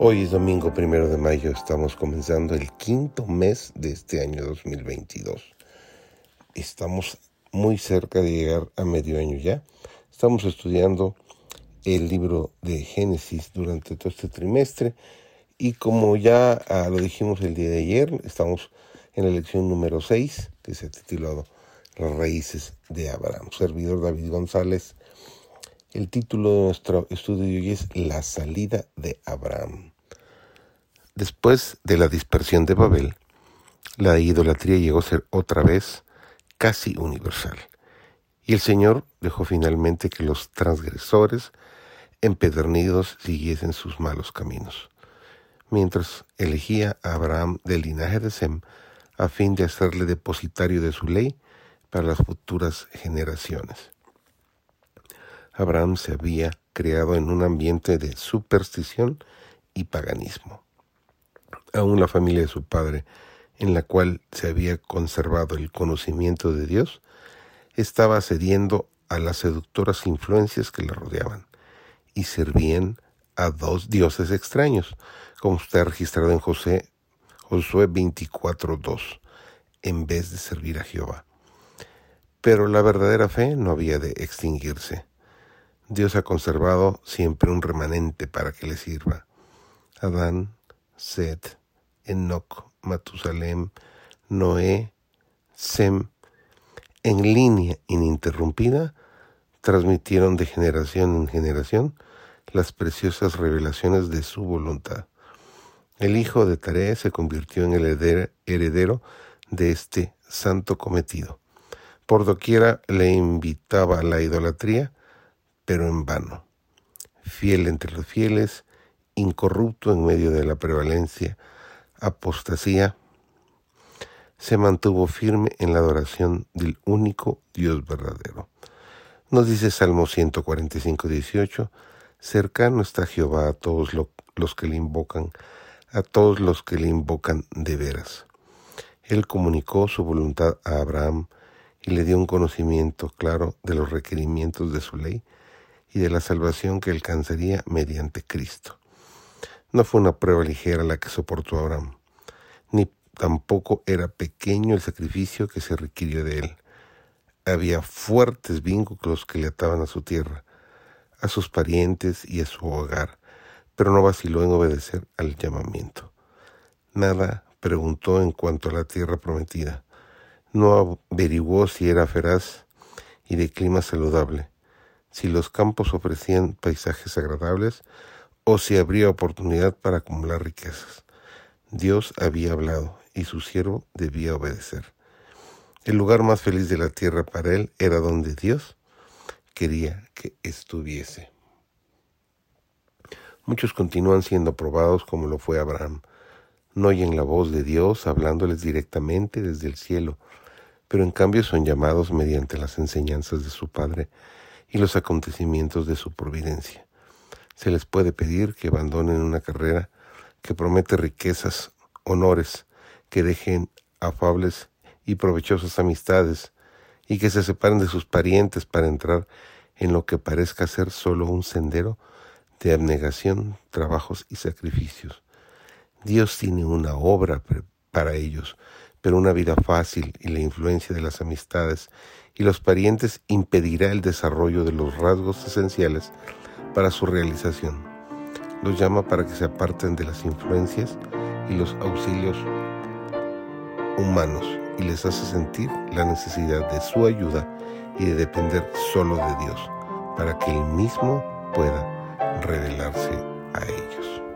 Hoy es domingo 1 de mayo, estamos comenzando el quinto mes de este año 2022. Estamos muy cerca de llegar a medio año ya. Estamos estudiando el libro de Génesis durante todo este trimestre y como ya lo dijimos el día de ayer, estamos en la lección número 6 que se ha titulado Las raíces de Abraham. Servidor David González. El título de nuestro estudio de hoy es La salida de Abraham. Después de la dispersión de Babel, la idolatría llegó a ser otra vez casi universal. Y el Señor dejó finalmente que los transgresores empedernidos siguiesen sus malos caminos, mientras elegía a Abraham del linaje de Sem a fin de hacerle depositario de su ley para las futuras generaciones. Abraham se había creado en un ambiente de superstición y paganismo. Aún la familia de su padre, en la cual se había conservado el conocimiento de Dios, estaba cediendo a las seductoras influencias que le rodeaban y servían a dos dioses extraños, como está registrado en Josué 24:2, en vez de servir a Jehová. Pero la verdadera fe no había de extinguirse. Dios ha conservado siempre un remanente para que le sirva. Adán, Seth, Enoch, Matusalem, Noé, Sem, en línea ininterrumpida, transmitieron de generación en generación las preciosas revelaciones de su voluntad. El hijo de Tare se convirtió en el heredero de este santo cometido. Por doquiera le invitaba a la idolatría, pero en vano, fiel entre los fieles, incorrupto en medio de la prevalencia, apostasía, se mantuvo firme en la adoración del único Dios verdadero. Nos dice Salmo 145:18, cercano está Jehová a todos los que le invocan, a todos los que le invocan de veras. Él comunicó su voluntad a Abraham y le dio un conocimiento claro de los requerimientos de su ley, y de la salvación que alcanzaría mediante Cristo. No fue una prueba ligera la que soportó Abraham, ni tampoco era pequeño el sacrificio que se requirió de él. Había fuertes vínculos que le ataban a su tierra, a sus parientes y a su hogar, pero no vaciló en obedecer al llamamiento. Nada preguntó en cuanto a la tierra prometida, no averiguó si era feraz y de clima saludable, si los campos ofrecían paisajes agradables o si habría oportunidad para acumular riquezas. Dios había hablado y su siervo debía obedecer. El lugar más feliz de la tierra para él era donde Dios quería que estuviese. Muchos continúan siendo probados como lo fue Abraham. No oyen la voz de Dios hablándoles directamente desde el cielo, pero en cambio son llamados mediante las enseñanzas de su Padre y los acontecimientos de su providencia. Se les puede pedir que abandonen una carrera que promete riquezas, honores, que dejen afables y provechosas amistades y que se separen de sus parientes para entrar en lo que parezca ser solo un sendero de abnegación, trabajos y sacrificios. Dios tiene una obra para ellos, pero una vida fácil y la influencia de las amistades y los parientes impedirá el desarrollo de los rasgos esenciales para su realización. Los llama para que se aparten de las influencias y los auxilios humanos y les hace sentir la necesidad de su ayuda y de depender solo de Dios para que Él mismo pueda revelarse a ellos.